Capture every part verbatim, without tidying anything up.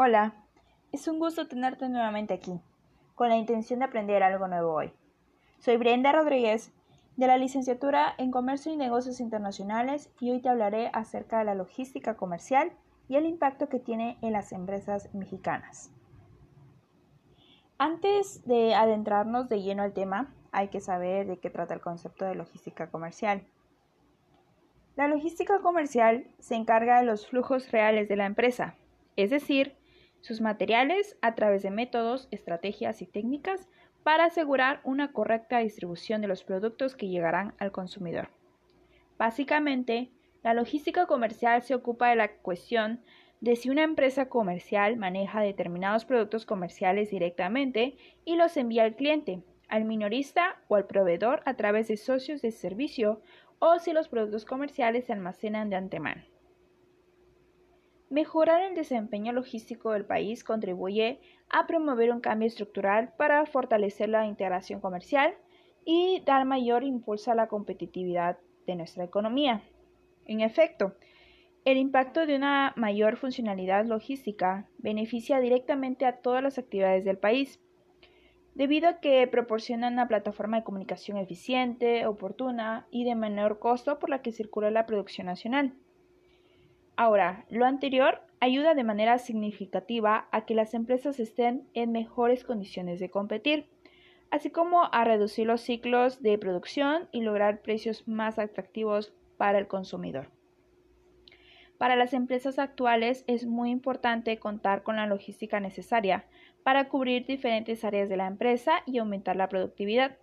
Hola, es un gusto tenerte nuevamente aquí, con la intención de aprender algo nuevo hoy. Soy Brenda Rodríguez, de la Licenciatura en Comercio y Negocios Internacionales, y hoy te hablaré acerca de la logística comercial y el impacto que tiene en las empresas mexicanas. Antes de adentrarnos de lleno al tema, hay que saber de qué trata el concepto de logística comercial. La logística comercial se encarga de los flujos reales de la empresa, es decir, sus materiales a través de métodos, estrategias y técnicas para asegurar una correcta distribución de los productos que llegarán al consumidor. Básicamente, la logística comercial se ocupa de la cuestión de si una empresa comercial maneja determinados productos comerciales directamente y los envía al cliente, al minorista o al proveedor a través de socios de servicio, o si los productos comerciales se almacenan de antemano. Mejorar el desempeño logístico del país contribuye a promover un cambio estructural para fortalecer la integración comercial y dar mayor impulso a la competitividad de nuestra economía. En efecto, el impacto de una mayor funcionalidad logística beneficia directamente a todas las actividades del país, debido a que proporciona una plataforma de comunicación eficiente, oportuna y de menor costo por la que circula la producción nacional. Ahora, lo anterior ayuda de manera significativa a que las empresas estén en mejores condiciones de competir, así como a reducir los ciclos de producción y lograr precios más atractivos para el consumidor. Para las empresas actuales es muy importante contar con la logística necesaria para cubrir diferentes áreas de la empresa y aumentar la productividad.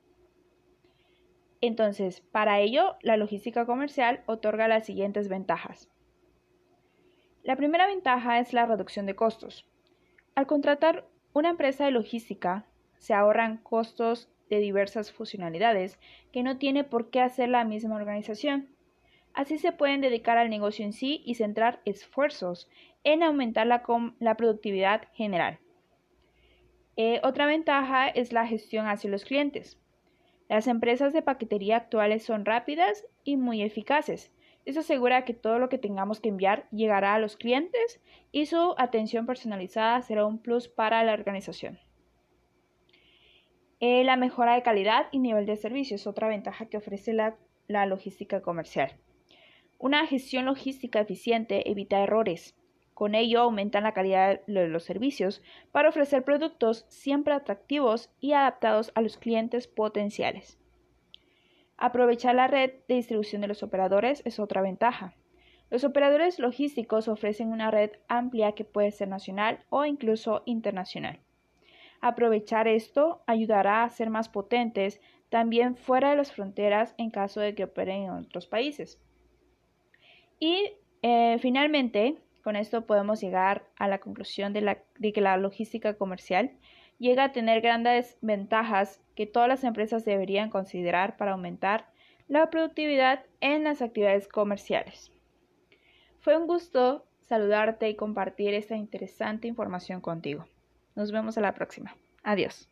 Entonces, para ello, la logística comercial otorga las siguientes ventajas. La primera ventaja es la reducción de costos. Al contratar una empresa de logística, se ahorran costos de diversas funcionalidades que no tiene por qué hacer la misma organización. Así se pueden dedicar al negocio en sí y centrar esfuerzos en aumentar la, com- la productividad general. Eh, otra ventaja es la gestión hacia los clientes. Las empresas de paquetería actuales son rápidas y muy eficaces. Eso asegura que todo lo que tengamos que enviar llegará a los clientes y su atención personalizada será un plus para la organización. Eh, la mejora de calidad y nivel de servicio es otra ventaja que ofrece la, la logística comercial. Una gestión logística eficiente evita errores. Con ello aumentan la calidad de los servicios para ofrecer productos siempre atractivos y adaptados a los clientes potenciales. Aprovechar la red de distribución de los operadores es otra ventaja. Los operadores logísticos ofrecen una red amplia que puede ser nacional o incluso internacional. Aprovechar esto ayudará a ser más potentes también fuera de las fronteras en caso de que operen en otros países. Y eh, finalmente, con esto podemos llegar a la conclusión de, la, de que la logística comercial llega a tener grandes ventajas que todas las empresas deberían considerar para aumentar la productividad en las actividades comerciales. Fue un gusto saludarte y compartir esta interesante información contigo. Nos vemos a la próxima. Adiós.